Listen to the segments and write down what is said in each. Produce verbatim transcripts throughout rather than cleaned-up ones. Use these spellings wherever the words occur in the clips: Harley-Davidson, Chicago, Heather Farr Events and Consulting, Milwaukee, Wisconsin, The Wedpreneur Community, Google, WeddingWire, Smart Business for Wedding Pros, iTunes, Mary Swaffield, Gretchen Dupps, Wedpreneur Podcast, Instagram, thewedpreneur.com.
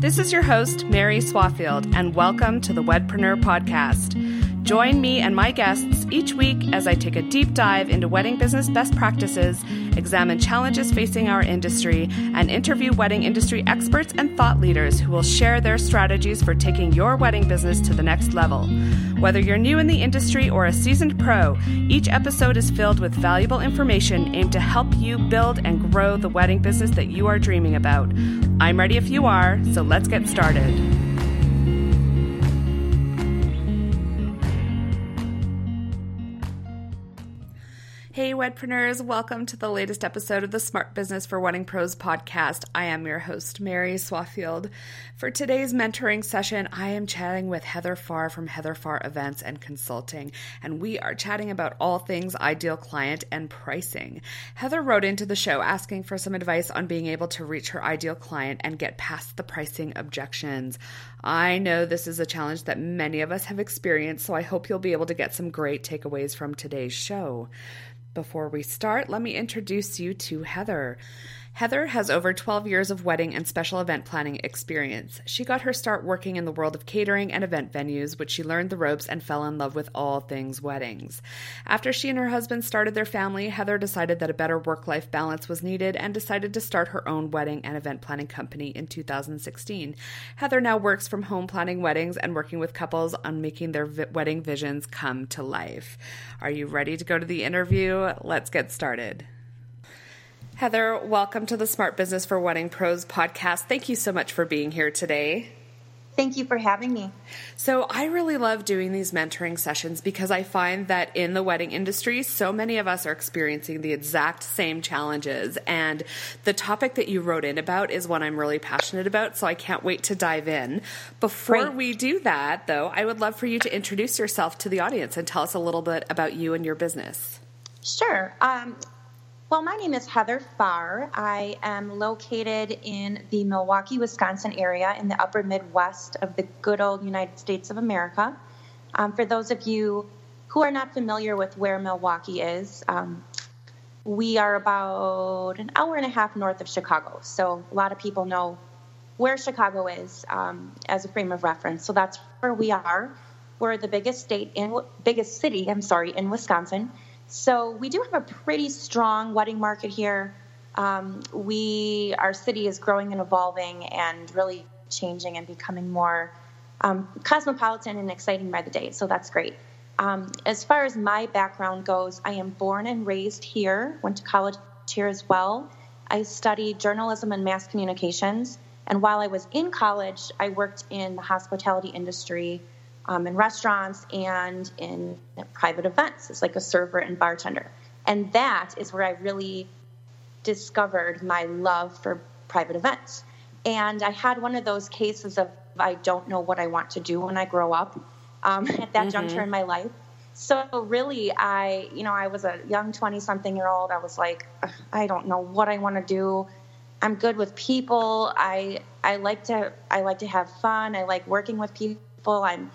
This is your host, Mary Swaffield, and welcome to the Wedpreneur Podcast. Join me and my guests each week as I take a deep dive into wedding business best practices, examine challenges facing our industry, and interview wedding industry experts and thought leaders who will share their strategies for taking your wedding business to the next level. Whether you're new in the industry or a seasoned pro, each episode is filled with valuable information aimed to help you build and grow the wedding business that you are dreaming about. I'm ready if you are, so let's get started. Hey, Wedpreneurs, welcome to the latest episode of the Smart Business for Wedding Pros podcast. I am your host, Mary Swaffield. For today's mentoring session, I am chatting with Heather Farr from Heather Farr Events and Consulting, and we are chatting about all things ideal client and pricing. Heather wrote into the show asking for some advice on being able to reach her ideal client and get past the pricing objections. I know this is a challenge that many of us have experienced, so I hope you'll be able to get some great takeaways from today's show. Before we start, let me introduce you to Heather. Heather has over twelve years of wedding and special event planning experience. She got her start working in the world of catering and event venues, which she learned the ropes and fell in love with all things weddings. After she and her husband started their family, Heather decided that a better work-life balance was needed and decided to start her own wedding and event planning company in two thousand sixteen. Heather now works from home planning weddings and working with couples on making their vi- wedding visions come to life. Are you ready to go to the interview? Let's get started. Heather, welcome to the Smart Business for Wedding Pros podcast. Thank you so much for being here today. Thank you for having me. So I really love doing these mentoring sessions because I find that in the wedding industry, so many of us are experiencing the exact same challenges. And the topic that you wrote in about is one I'm really passionate about, so I can't wait to dive in. Before Great. we do that, though, I would love for you to introduce yourself to the audience and tell us a little bit about you and your business. Sure. Um Well, my name is Heather Farr. I am located in the Milwaukee, Wisconsin area in the upper Midwest of the good old United States of America. Um, for those of you who are not familiar with where Milwaukee is, um, we are about an hour and a half north of Chicago. So a lot of people know where Chicago is um, as a frame of reference. So that's where we are. We're the biggest state in biggest city, I'm sorry, in Wisconsin. So we do have a pretty strong wedding market here. Um, we, our city is growing and evolving and really changing and becoming more um, cosmopolitan and exciting by the day. So that's great. Um, as far as my background goes, I am born and raised here, went to college here as well. I studied journalism and mass communications. And while I was in college, I worked in the hospitality industry, Um, in restaurants and in private events. It's like a server and bartender. And that is where I really discovered my love for private events. And I had one of those cases of, I don't know what I want to do when I grow up um, at that mm-hmm. juncture in my life. So really, I, you know, I was a young twenty-something-year-old. I was like, I don't know what I want to do. I'm good with people. I I like to I like to have fun. I like working with people. I'm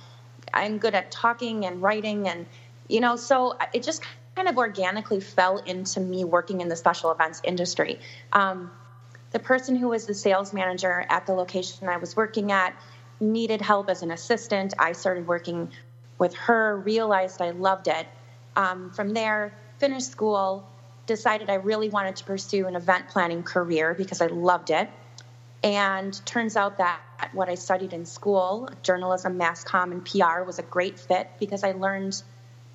I'm good at talking and writing and, you know, so it just kind of organically fell into me working in the special events industry. Um, the person who was the sales manager at the location I was working at needed help as an assistant. I started working with her, realized I loved it. Um, from there, finished school, decided I really wanted to pursue an event planning career because I loved it. And turns out that what I studied in school, journalism, mass comm, and P R, was a great fit because I learned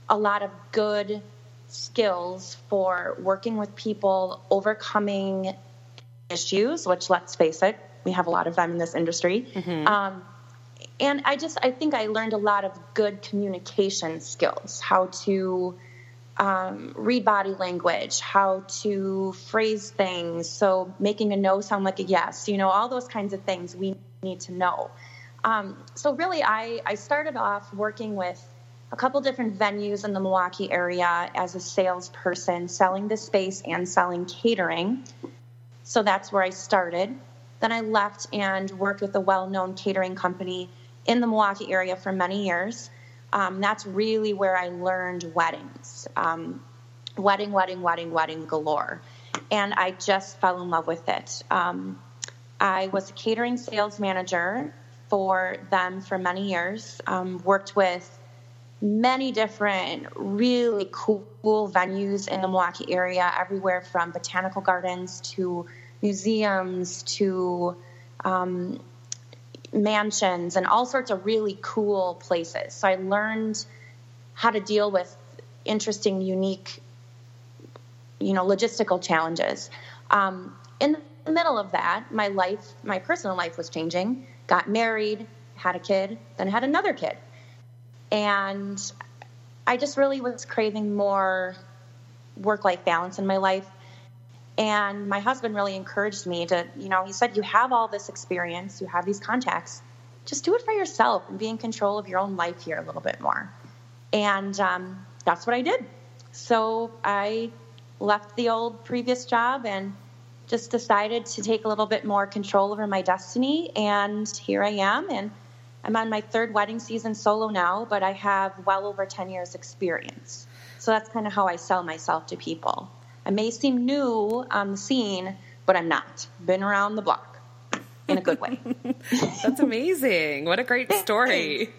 a lot of good skills for working with people, overcoming issues, which, let's face it, we have a lot of them in this industry. Mm-hmm. Um, and I just, I think I learned a lot of good communication skills, how to Um, read body language, how to phrase things. So making a no sound like a yes, you know, all those kinds of things we need to know. Um, so really I, I started off working with a couple different venues in the Milwaukee area as a salesperson, selling the space and selling catering. So that's where I started. Then I left and worked with a well-known catering company in the Milwaukee area for many years. Um, that's really where I learned weddings, um, wedding, wedding, wedding, wedding galore. And I just fell in love with it. Um, I was a catering sales manager for them for many years, um, worked with many different really cool venues in the Milwaukee area, everywhere from botanical gardens to museums to um, mansions and all sorts of really cool places. So I learned how to deal with interesting, unique, you know, logistical challenges. Um, in the middle of that, my life, my personal life was changing, got married, had a kid, then had another kid. And I just really was craving more work-life balance in my life. And my husband really encouraged me to, you know, he said, you have all this experience, you have these contacts, just do it for yourself and be in control of your own life here a little bit more. And um, that's what I did. So I left the old previous job and just decided to take a little bit more control over my destiny. And here I am. And I'm on my third wedding season solo now, but I have well over ten years experience. So that's kind of how I sell myself to people. I may seem new on the scene, but I'm not. Been around the block in a good way. That's amazing. What a great story.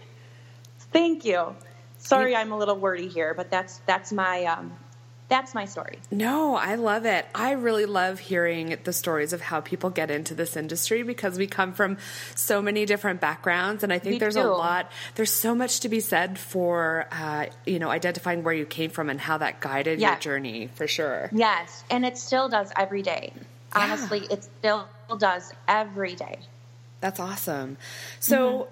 Thank you. Sorry, I'm a little wordy here, but that's, that's my, um, That's my story. No, I love it. I really love hearing the stories of how people get into this industry because we come from so many different backgrounds. And I think we there's do. a lot, there's so much to be said for, uh, you know, identifying where you came from and how that guided yeah. your journey for sure. Yes. And it still does every day. Yeah. Honestly, it still does every day. That's awesome. So mm-hmm.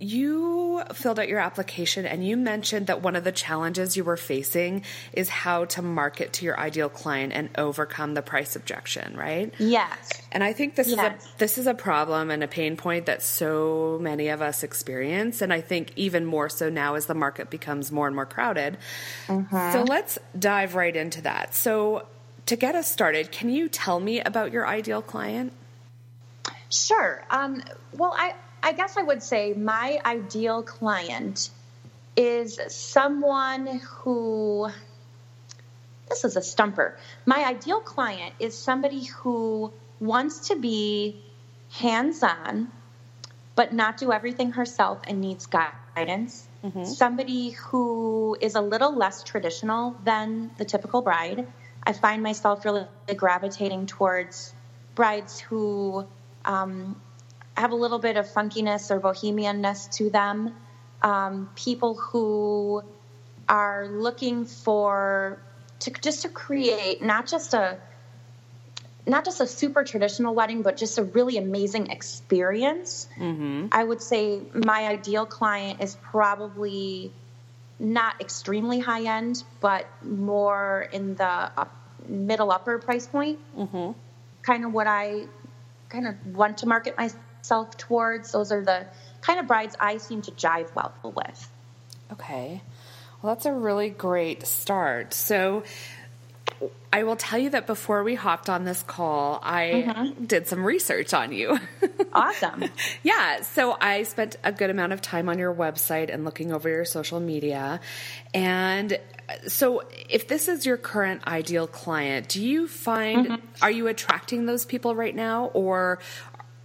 you filled out your application and you mentioned that one of the challenges you were facing is how to market to your ideal client and overcome the price objection, right? Yes. And I think this yes. is a, this is a problem and a pain point that so many of us experience. And I think even more so now as the market becomes more and more crowded. Mm-hmm. So let's dive right into that. So to get us started, can you tell me about your ideal client? Sure. Um, well, I, I guess I would say my ideal client is someone who, this is a stumper. My ideal client is somebody who wants to be hands-on, but not do everything herself and needs guidance. Mm-hmm. Somebody who is a little less traditional than the typical bride. I find myself really gravitating towards brides who, um, have a little bit of funkiness or bohemianness to them. Um, people who are looking for to just to create not just a not just a super traditional wedding, but just a really amazing experience. Mm-hmm. I would say my ideal client is probably not extremely high end, but more in the middle upper price point. Mm-hmm. Kind of what I kind of want to market myself self towards. Those are the kind of brides I seem to jive well with. Okay. Well, that's a really great start. So I will tell you that before we hopped on this call, I mm-hmm. did some research on you. Awesome. Yeah. So I spent a good amount of time on your website and looking over your social media. And so if this is your current ideal client, do you find, mm-hmm. are you attracting those people right now, or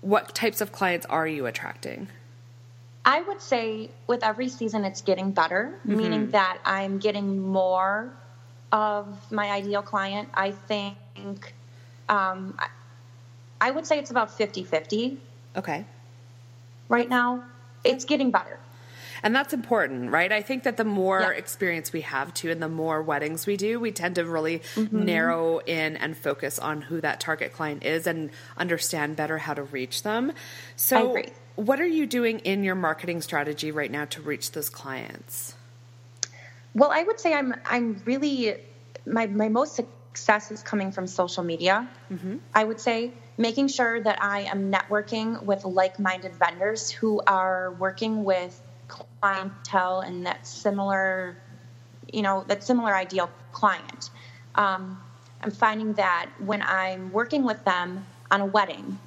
what types of clients are you attracting? I would say with every season it's getting better, mm-hmm. meaning that I'm getting more of my ideal client. I think um, I would say it's about fifty-fifty. Okay. Right now, it's getting better. And that's important, right? I think that the more yeah. experience we have, too, and the more weddings we do, we tend to really mm-hmm. narrow in and focus on who that target client is and understand better how to reach them. So what are you doing in your marketing strategy right now to reach those clients? Well, I would say I'm I'm really – my my most success is coming from social media, mm-hmm. I would say. Making sure that I am networking with like-minded vendors who are working with clientele and that similar, you know, that similar ideal client. Um, I'm finding that when I'm working with them on a wedding,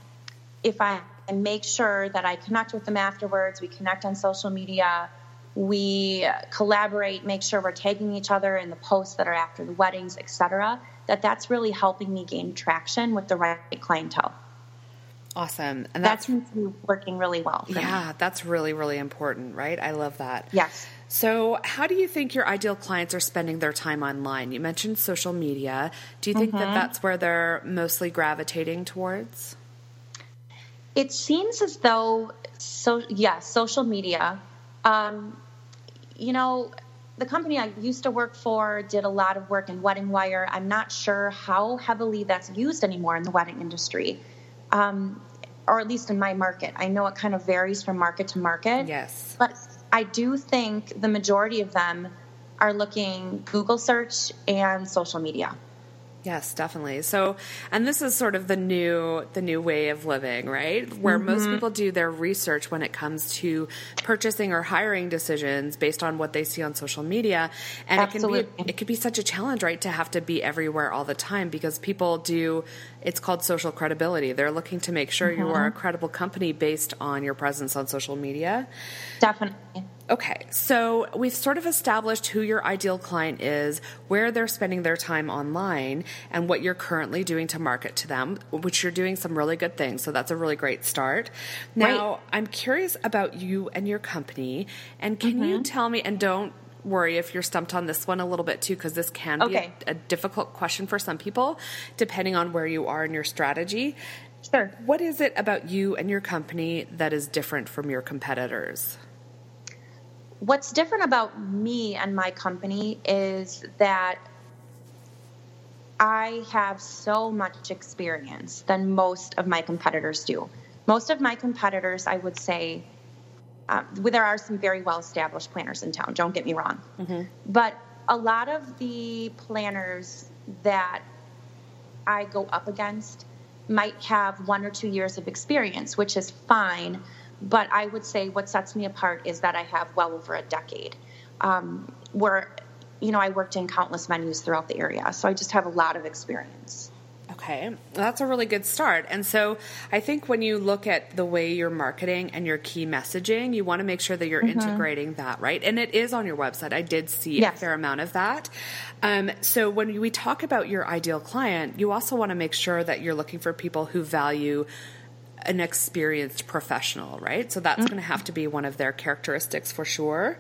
if I make sure that I connect with them afterwards, we connect on social media, we collaborate, make sure we're tagging each other in the posts that are after the weddings, et cetera, that that's really helping me gain traction with the right clientele. Awesome. And that's, that's working really well for yeah, me. That's really, really important, right? I love that. Yes. So how do you think your ideal clients are spending their time online? You mentioned social media. Do you think mm-hmm. that that's where they're mostly gravitating towards? It seems as though, so yeah, social media. Um, you know, the company I used to work for did a lot of work in WeddingWire. I'm not sure how heavily that's used anymore in the wedding industry, um, or at least in my market. I know it kind of varies from market to market. Yes. But I do think the majority of them are looking Google search and social media. Yes, definitely. So, and this is sort of the new, the new way of living, right? Where mm-hmm. most people do their research when it comes to purchasing or hiring decisions based on what they see on social media. And Absolutely. it can be, it could be such a challenge, right? To have to be everywhere all the time, because people do, it's called social credibility. They're looking to make sure mm-hmm. you are a credible company based on your presence on social media. Definitely. Okay, so we've sort of established who your ideal client is, where they're spending their time online, and what you're currently doing to market to them, which you're doing some really good things. So that's a really great start. Now, right. I'm curious about you and your company. And can mm-hmm. you tell me, and don't worry if you're stumped on this one a little bit too, because this can okay. be a, a difficult question for some people, depending on where you are in your strategy. Sure. What is it about you and your company that is different from your competitors? What's different about me and my company is that I have so much experience than most of my competitors do. Most of my competitors, I would say, uh, there are some very well-established planners in town, don't get me wrong. Mm-hmm. But a lot of the planners that I go up against might have one or two years of experience, which is fine. But I would say what sets me apart is that I have well over a decade um, where, you know, I worked in countless venues throughout the area. So I just have a lot of experience. Okay. Well, that's a really good start. And so I think when you look at the way you're marketing and your key messaging, you want to make sure that you're mm-hmm. integrating that, right? And it is on your website. I did see yes. a fair amount of that. Um, so when we talk about your ideal client, you also want to make sure that you're looking for people who value an experienced professional, right? So that's mm-hmm. going to have to be one of their characteristics for sure.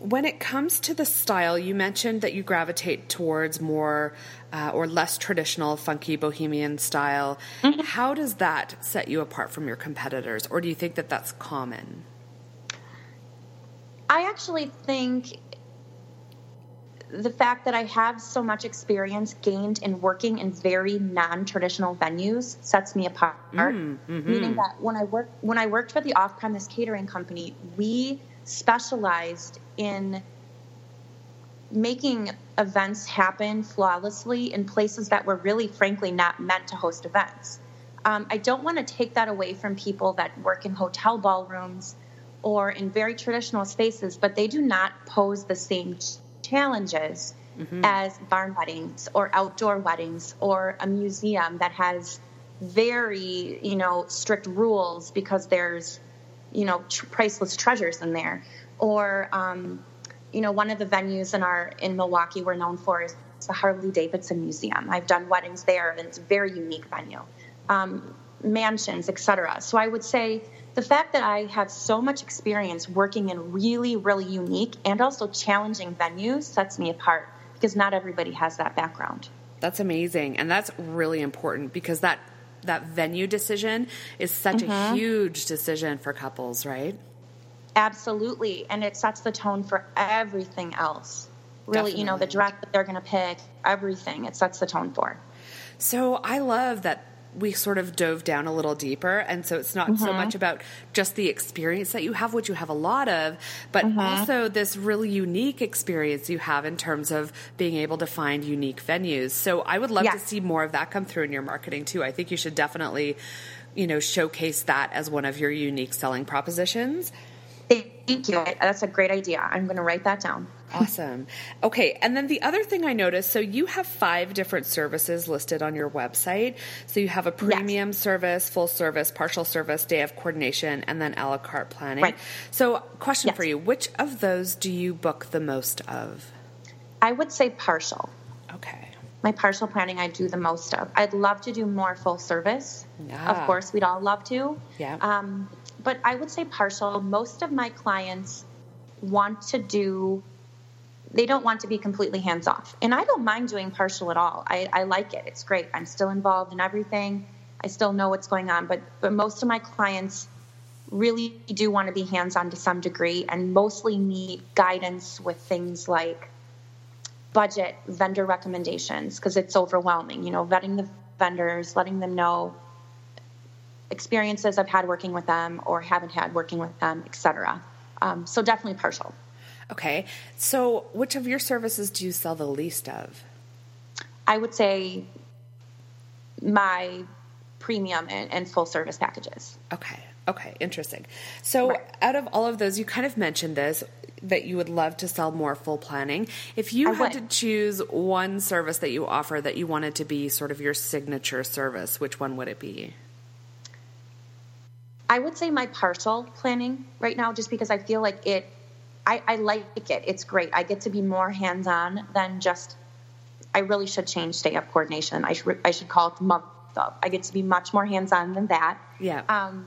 When it comes to the style, you mentioned that you gravitate towards more uh, or less traditional, funky bohemian style. Mm-hmm. How does that set you apart from your competitors? Or do you think that that's common? I actually think the fact that I have so much experience gained in working in very non-traditional venues sets me apart. Mm, mm-hmm. Meaning that when I worked when I worked for the off-premise catering company, we specialized in making events happen flawlessly in places that were really, frankly, not meant to host events. Um, I don't want to take that away from people that work in hotel ballrooms or in very traditional spaces, but they do not pose the same challenges mm-hmm. as barn weddings or outdoor weddings or a museum that has very, you know, strict rules because there's, you know, tr- priceless treasures in there. Or, um, you know, one of the venues in our in Milwaukee we're known for is the Harley-Davidson Museum. I've done weddings there, and it's a very unique venue. Um, mansions, et cetera. So I would say the fact that I have so much experience working in really, really unique and also challenging venues sets me apart, because not everybody has that background. That's amazing. And that's really important, because that, that venue decision is such mm-hmm. a huge decision for couples, right? Absolutely. And it sets the tone for everything else. Really, Definitely. You know, the dress that they're going to pick, everything, it sets the tone for. So I love that we sort of dove down a little deeper. And so it's not mm-hmm. so much about just the experience that you have, which you have a lot of, but mm-hmm. also this really unique experience you have in terms of being able to find unique venues. So I would love yes. to see more of that come through in your marketing too. I think you should definitely, you know, showcase that as one of your unique selling propositions. Thank you. That's a great idea. I'm going to write that down. Awesome. Okay. And then the other thing I noticed, so you have five different services listed on your website. So you have a premium yes. service, full service, partial service, day of coordination, and then a la carte planning. Right. So question yes. for you, which of those do you book the most of? I would say partial. Okay. my partial planning I do the most of. I'd love to do more full service. Yeah. Of course, we'd all love to. Yeah. Um, but I would say partial. Most of my clients want to do, they don't want to be completely hands-off. And I don't mind doing partial at all. I, I like it. It's great. I'm still involved in everything. I still know what's going on. But, but most of my clients really do want to be hands-on to some degree and mostly need guidance with things like budget, vendor recommendations, because it's overwhelming, you know, vetting the vendors, letting them know experiences I've had working with them or haven't had working with them, et cetera. Um, so definitely partial. Okay. So which of your services do you sell the least of? I would say my premium and, and full service packages. Okay. Okay. Interesting. So right. Out of all of those, you kind of mentioned this, that you would love to sell more full planning. If you I had would. to choose one service that you offer that you wanted to be sort of your signature service, which one would it be? I would say my partial planning right now, just because I feel like it, I, I like it. It's great. I get to be more hands-on than just, I really should change day of coordination. I should, I should call it month of. I get to be much more hands-on than that. Yeah. Um,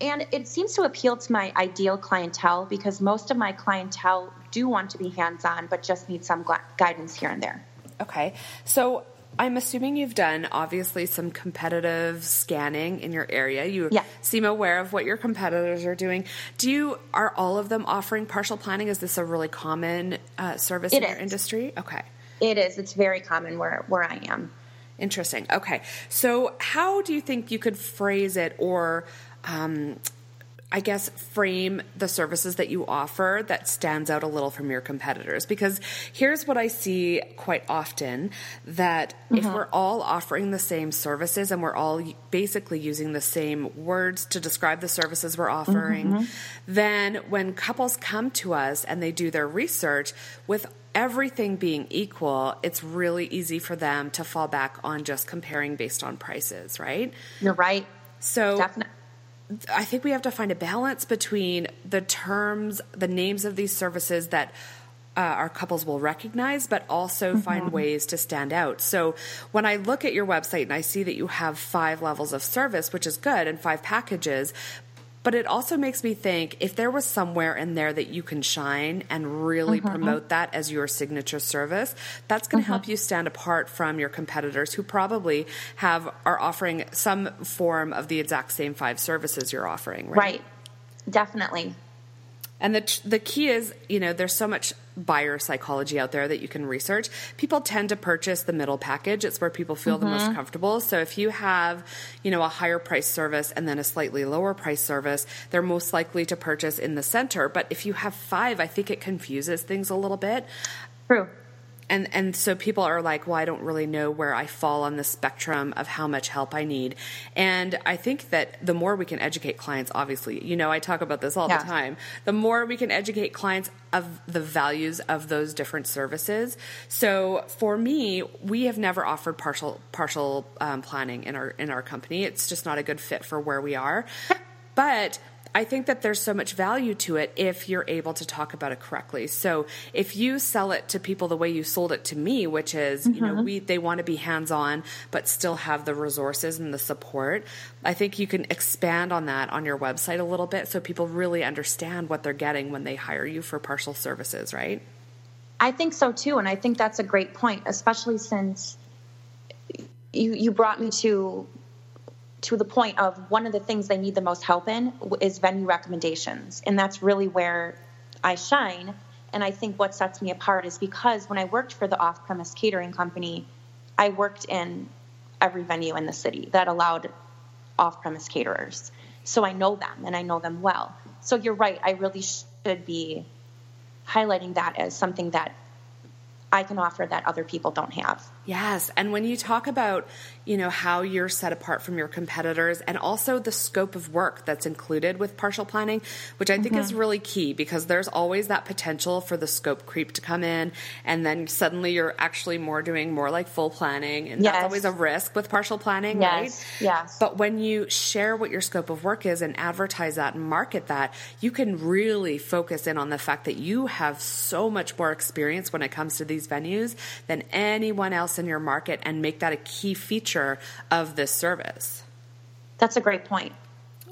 And it seems to appeal to my ideal clientele because most of my clientele do want to be hands-on but just need some guidance here and there. Okay. So I'm assuming you've done, obviously, some competitive scanning in your area. You yeah. seem aware of what your competitors are doing. Do you Are all of them offering partial planning? Is this a really common uh, service it in is. your industry? Okay. It is. It's very common where, where I am. Interesting. Okay. So how do you think you could phrase it or... Um, I guess, frame the services that you offer that stands out a little from your competitors? Because here's what I see quite often, that mm-hmm. if we're all offering the same services and we're all basically using the same words to describe the services we're offering, mm-hmm. then when couples come to us and they do their research, with everything being equal, it's really easy for them to fall back on just comparing based on prices, right? You're right. So definitely. I think we have to find a balance between the terms, the names of these services that uh, our couples will recognize, but also mm-hmm. find ways to stand out. So when I look at your website and I see that you have five levels of service, which is good, and five packages, but it also makes me think if there was somewhere in there that you can shine and really mm-hmm. promote that as your signature service, that's going to mm-hmm. help you stand apart from your competitors who probably have are offering some form of the exact same five services you're offering, right? Right. Definitely. And the the key is, you know, there's so much buyer psychology out there that you can research. People tend to purchase the middle package. It's where people feel mm-hmm. the most comfortable. So if you have, you know, a higher price service and then a slightly lower price service, they're most likely to purchase in the center. But if you have five, I think it confuses things a little bit. True. And and so people are like, well, I don't really know where I fall on the spectrum of how much help I need. And I think that the more we can educate clients, obviously, you know, I talk about this all yeah. the time, the more we can educate clients of the values of those different services. So for me, we have never offered partial partial um, planning in our in our company. It's just not a good fit for where we are. But I think that there's so much value to it if you're able to talk about it correctly. So if you sell it to people the way you sold it to me, which is, mm-hmm. you know, we, they want to be hands-on, but still have the resources and the support. I think you can expand on that on your website a little bit. So people really understand what they're getting when they hire you for partial services, right? I think so too. And I think that's a great point, especially since you, you brought me to to the point of one of the things they need the most help in is venue recommendations. And that's really where I shine. And I think what sets me apart is because when I worked for the off-premise catering company, I worked in every venue in the city that allowed off-premise caterers. So I know them and I know them well. So you're right. I really should be highlighting that as something that I can offer that other people don't have. Yes. And when you talk about, you know, how you're set apart from your competitors and also the scope of work that's included with partial planning, which I think mm-hmm. is really key because there's always that potential for the scope creep to come in and then suddenly you're actually more doing more like full planning and yes. that's always a risk with partial planning, yes. right? Yes. But when you share what your scope of work is and advertise that and market that, you can really focus in on the fact that you have so much more experience when it comes to these these venues than anyone else in your market and make that a key feature of this service. That's a great point.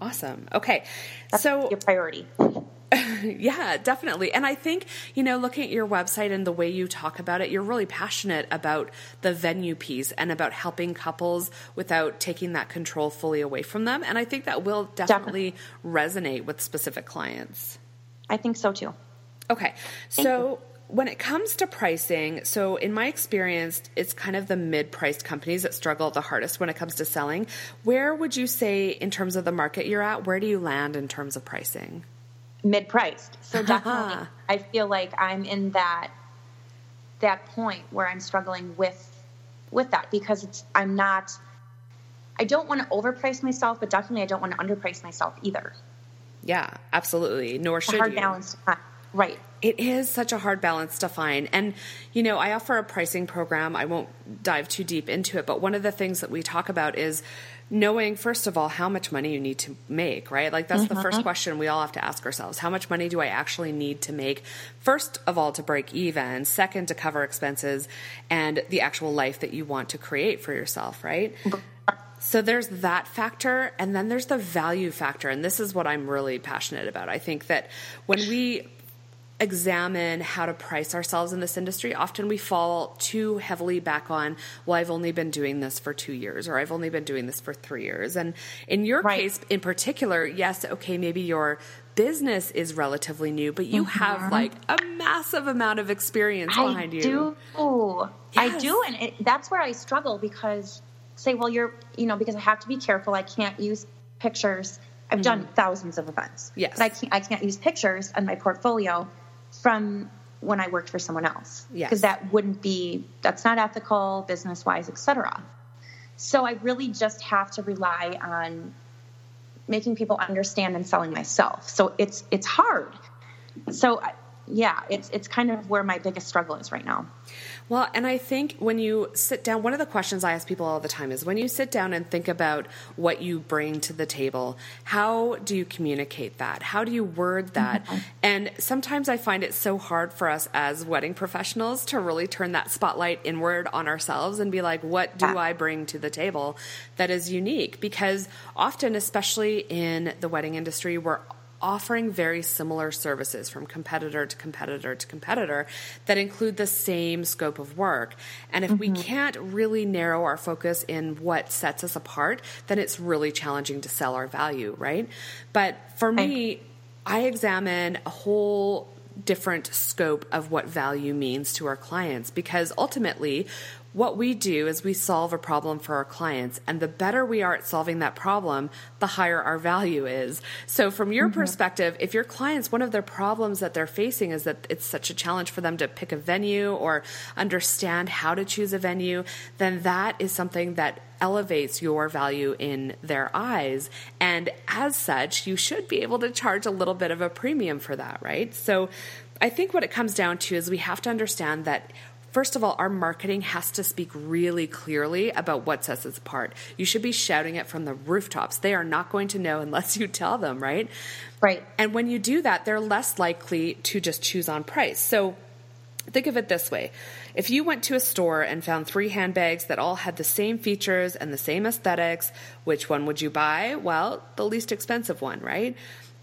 Awesome. Okay. That's so your priority. Yeah, definitely. And I think, you know, looking at your website and the way you talk about it, you're really passionate about the venue piece and about helping couples without taking that control fully away from them. And I think that will definitely, definitely. resonate with specific clients. I think so too. Okay. So when it comes to pricing, so in my experience, it's kind of the mid-priced companies that struggle the hardest when it comes to selling. Where would you say in terms of the market you're at, where do you land in terms of pricing? Mid-priced. So definitely, uh-huh. I feel like I'm in that that point where I'm struggling with with that because it's I'm not. I don't want to overprice myself, but definitely I don't want to underprice myself either. Yeah, absolutely. Nor should you. It's a hard balance to find. Right. It is such a hard balance to find. And, you know, I offer a pricing program. I won't dive too deep into it, but one of the things that we talk about is knowing, first of all, how much money you need to make, right? Like that's mm-hmm. the first question we all have to ask ourselves. How much money do I actually need to make, first of all, to break even, second, to cover expenses, and the actual life that you want to create for yourself, right? Mm-hmm. So there's that factor, and then there's the value factor, and this is what I'm really passionate about. I think that when we examine how to price ourselves in this industry, often we fall too heavily back on, well, I've only been doing this for two years or I've only been doing this for three years. And in your right. case in particular, yes, okay, maybe your business is relatively new, but you mm-hmm. have like a massive amount of experience I behind do. you. Yes. I do. And it, that's where I struggle because say, well, you're, you know, because I have to be careful. I can't use pictures. I've mm-hmm. done thousands of events. Yes. But I can't, I can't use pictures on my portfolio from when I worked for someone else, because yes. that wouldn't be, that's not ethical business wise, et cetera. So I really just have to rely on making people understand and selling myself. So it's, it's hard. So yeah, it's, it's kind of where my biggest struggle is right now. Well, and I think when you sit down, one of the questions I ask people all the time is when you sit down and think about what you bring to the table, how do you communicate that? How do you word that? Mm-hmm. And sometimes I find it so hard for us as wedding professionals to really turn that spotlight inward on ourselves and be like, what do yeah. I bring to the table that is unique? Because often, especially in the wedding industry, we're offering very similar services from competitor to competitor to competitor that include the same scope of work. And if mm-hmm. we can't really narrow our focus in what sets us apart, then it's really challenging to sell our value, right? But for me, I, I examine a whole different scope of what value means to our clients because ultimately what we do is we solve a problem for our clients, and the better we are at solving that problem, the higher our value is. So from your mm-hmm. perspective, if your clients, one of their problems that they're facing is that it's such a challenge for them to pick a venue or understand how to choose a venue, then that is something that elevates your value in their eyes. And as such, you should be able to charge a little bit of a premium for that, right? So I think what it comes down to is we have to understand that first of all, our marketing has to speak really clearly about what sets us apart. You should be shouting it from the rooftops. They are not going to know unless you tell them, right? Right. And when you do that, they're less likely to just choose on price. So think of it this way. If you went to a store and found three handbags that all had the same features and the same aesthetics, which one would you buy? Well, the least expensive one, right?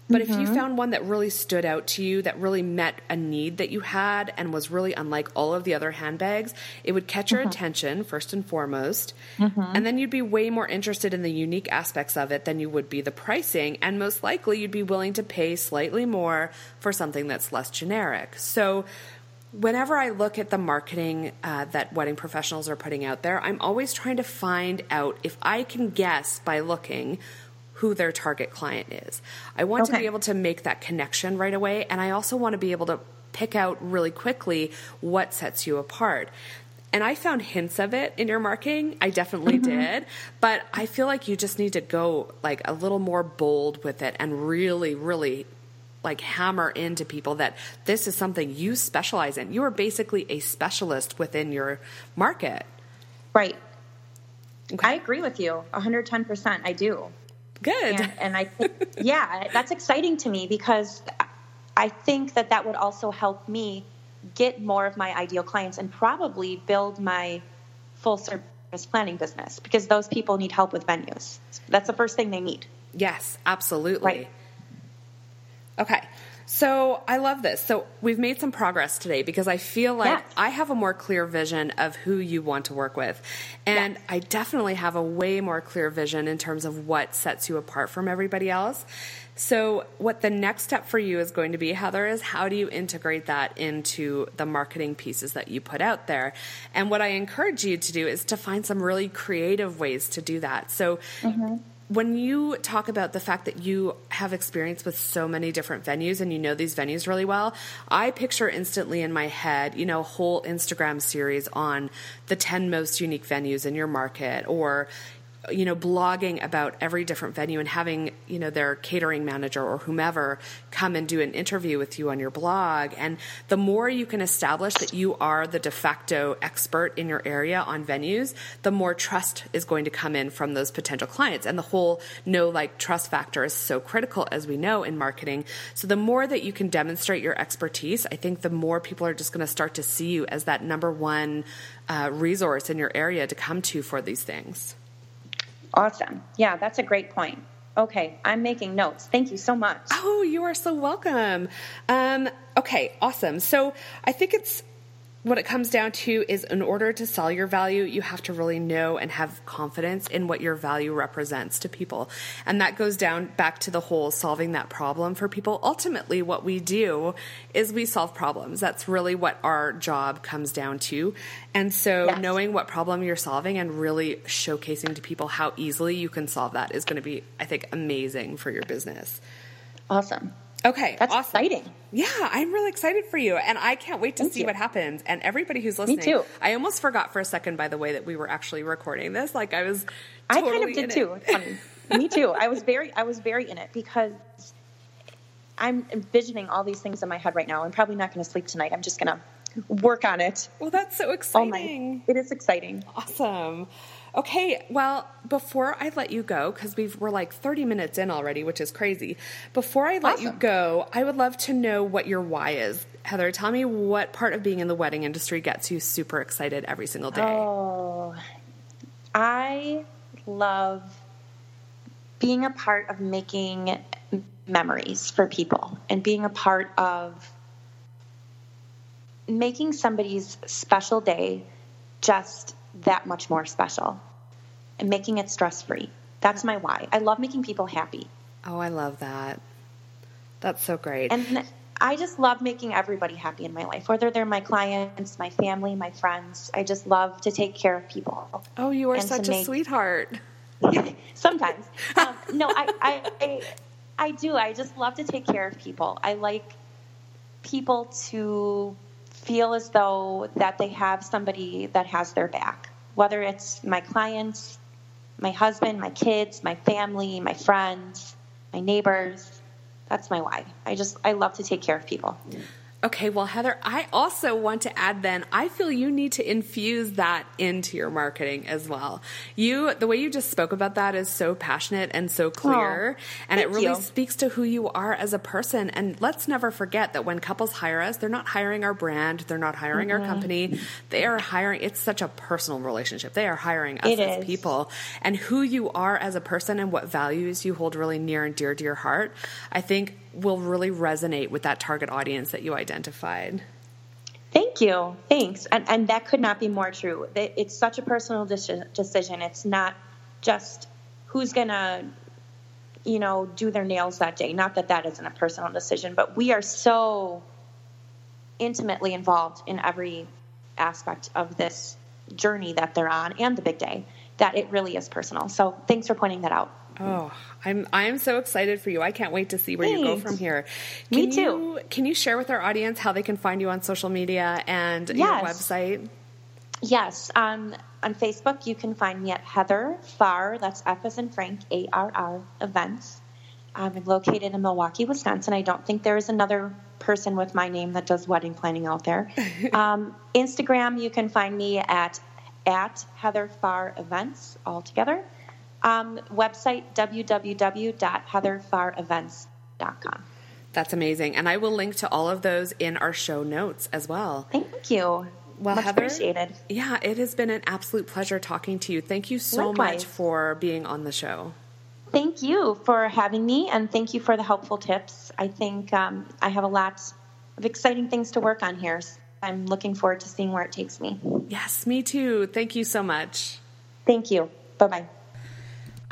But mm-hmm. if you found one that really stood out to you, that really met a need that you had and was really unlike all of the other handbags, it would catch your mm-hmm. attention first and foremost. Mm-hmm. And then you'd be way more interested in the unique aspects of it than you would be the pricing. And most likely you'd be willing to pay slightly more for something that's less generic. So whenever I look at the marketing uh, that wedding professionals are putting out there, I'm always trying to find out if I can guess by looking who their target client is. I want okay. to be able to make that connection right away. And I also want to be able to pick out really quickly what sets you apart. And I found hints of it in your marketing. I definitely mm-hmm. did. But I feel like you just need to go like a little more bold with it and really, really like hammer into people that this is something you specialize in. You are basically a specialist within your market. Right. Okay. I agree with you. one hundred ten percent. I do. Good. And, and I, think, yeah, that's exciting to me because I think that that would also help me get more of my ideal clients and probably build my full service planning business, because those people need help with venues. That's the first thing they need. Yes, absolutely. Right. Okay. So I love this. So we've made some progress today, because I feel like yes. I have a more clear vision of who you want to work with. And yes. I definitely have a way more clear vision in terms of what sets you apart from everybody else. So what the next step for you is going to be, Heather, is how do you integrate that into the marketing pieces that you put out there? And what I encourage you to do is to find some really creative ways to do that. So mm-hmm. when you talk about the fact that you have experience with so many different venues and you know these venues really well, I picture instantly in my head, you know, whole Instagram series on the ten most unique venues in your market, or, you know, blogging about every different venue and having, you know, their catering manager or whomever come and do an interview with you on your blog. And the more you can establish that you are the de facto expert in your area on venues, the more trust is going to come in from those potential clients. And the whole no, like, trust factor is so critical, as we know, in marketing. So the more that you can demonstrate your expertise, I think the more people are just going to start to see you as that number one uh, resource in your area to come to for these things. Awesome. Yeah, that's a great point. Okay, I'm making notes. Thank you so much. Oh, you are so welcome. Um, okay, awesome. So I think it's what it comes down to is, in order to sell your value, you have to really know and have confidence in what your value represents to people. And that goes down back to the whole solving that problem for people. Ultimately, what we do is we solve problems. That's really what our job comes down to. And so yes. knowing what problem you're solving and really showcasing to people how easily you can solve that is going to be, I think, amazing for your business. Awesome. Okay. That's awesome. Exciting. Yeah, I'm really excited for you, and I can't wait to Thank see you. What happens. And everybody who's listening. Me too. I almost forgot for a second, by the way, that we were actually recording this. Like, I was totally I kind of did too. It. It's funny. Me too. I was very I was very in it, because I'm envisioning all these things in my head right now. I'm probably not going to sleep tonight. I'm just going to work on it. Well, that's so exciting. Oh my, it is exciting. Awesome. Okay, well, before I let you go, because we've, we're like thirty minutes in already, which is crazy. Before I let Awesome. You go, I would love to know what your why is. Heather, tell me what part of being in the wedding industry gets you super excited every single day. Oh, I love being a part of making memories for people and being a part of making somebody's special day just that much more special and making it stress-free. That's my why. I love making people happy. Oh, I love that. That's so great. And I just love making everybody happy in my life, whether they're my clients, my family, my friends. I just love to take care of people. Oh, you are such a make... sweetheart. Sometimes. Um, no, I, I, I, I do. I just love to take care of people. I like people to feel as though that they have somebody that has their back, whether it's my clients, my husband, my kids, my family, my friends, my neighbors. That's my why. I just, I love to take care of people. Okay. Well, Heather, I also want to add then, I feel you need to infuse that into your marketing as well. You, the way you just spoke about that is so passionate and so clear, oh, and it really you. speaks to who you are as a person. And let's never forget that when couples hire us, they're not hiring our brand. They're not hiring mm-hmm. our company. They are hiring, it's such a personal relationship. They are hiring us it as is. people, and who you are as a person and what values you hold really near and dear to your heart, I think, will really resonate with that target audience that you identified. Thank you. Thanks. And, and that could not be more true. It's such a personal decision. It's not just who's going to, you know, do their nails that day. Not that that isn't a personal decision, but we are so intimately involved in every aspect of this journey that they're on and the big day that it really is personal. So thanks for pointing that out. Oh, I'm I'm so excited for you. I can't wait to see where Thanks. you go from here. Can Me too. You, can you share with our audience how they can find you on social media and yes. your website? Yes. Um, on Facebook, you can find me at Heather Farr, that's F as in Frank, A R R, Events. I'm located in Milwaukee, Wisconsin. I don't think there is another person with my name that does wedding planning out there. um, Instagram, you can find me at, at Heather Farr Events altogether. Um, website, w w w dot heather farr events dot com. That's amazing. And I will link to all of those in our show notes as well. Thank you. Well, much Heather, appreciated. Yeah, it has been an absolute pleasure talking to you. Thank you so Likewise. much for being on the show. Thank you for having me, and thank you for the helpful tips. I think um, I have a lot of exciting things to work on here. So I'm looking forward to seeing where it takes me. Yes, me too. Thank you so much. Thank you. Bye-bye.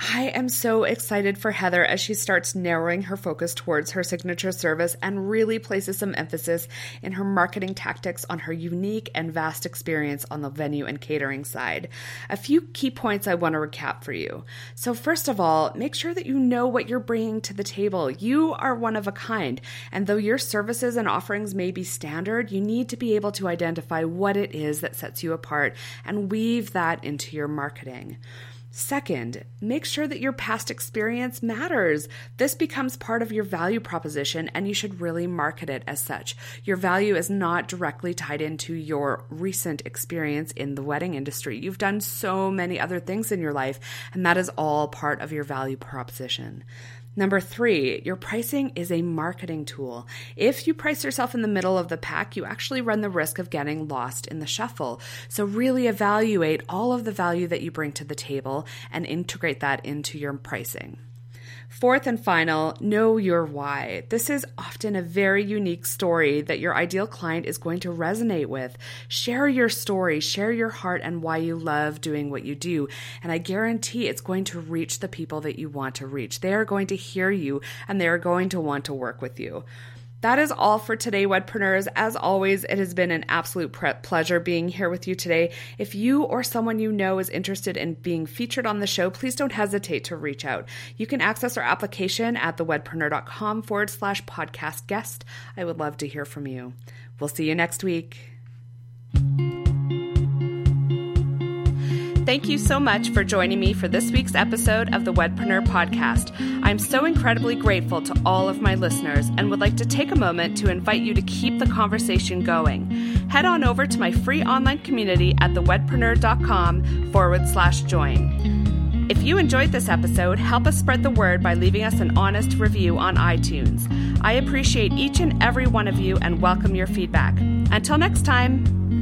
I am so excited for Heather as she starts narrowing her focus towards her signature service and really places some emphasis in her marketing tactics on her unique and vast experience on the venue and catering side. A few key points I want to recap for you. So first of all, make sure that you know what you're bringing to the table. You are one of a kind, and though your services and offerings may be standard, you need to be able to identify what it is that sets you apart and weave that into your marketing. Second, make sure that your past experience matters. This becomes part of your value proposition, and you should really market it as such. Your value is not directly tied into your recent experience in the wedding industry. You've done so many other things in your life, and that is all part of your value proposition. Number three, your pricing is a marketing tool. If you price yourself in the middle of the pack, you actually run the risk of getting lost in the shuffle. So really evaluate all of the value that you bring to the table and integrate that into your pricing. Fourth and final, know your why. This is often a very unique story that your ideal client is going to resonate with. Share your story, share your heart and why you love doing what you do. And I guarantee it's going to reach the people that you want to reach. They are going to hear you and they are going to want to work with you. That is all for today, Wedpreneurs. As always, it has been an absolute pleasure being here with you today. If you or someone you know is interested in being featured on the show, please don't hesitate to reach out. You can access our application at thewedpreneur.com forward slash podcast guest. I would love to hear from you. We'll see you next week. Thank you so much for joining me for this week's episode of the Wedpreneur Podcast. I'm so incredibly grateful to all of my listeners and would like to take a moment to invite you to keep the conversation going. Head on over to my free online community at thewedpreneur.com forward slash join. If you enjoyed this episode, help us spread the word by leaving us an honest review on iTunes. I appreciate each and every one of you and welcome your feedback. Until next time.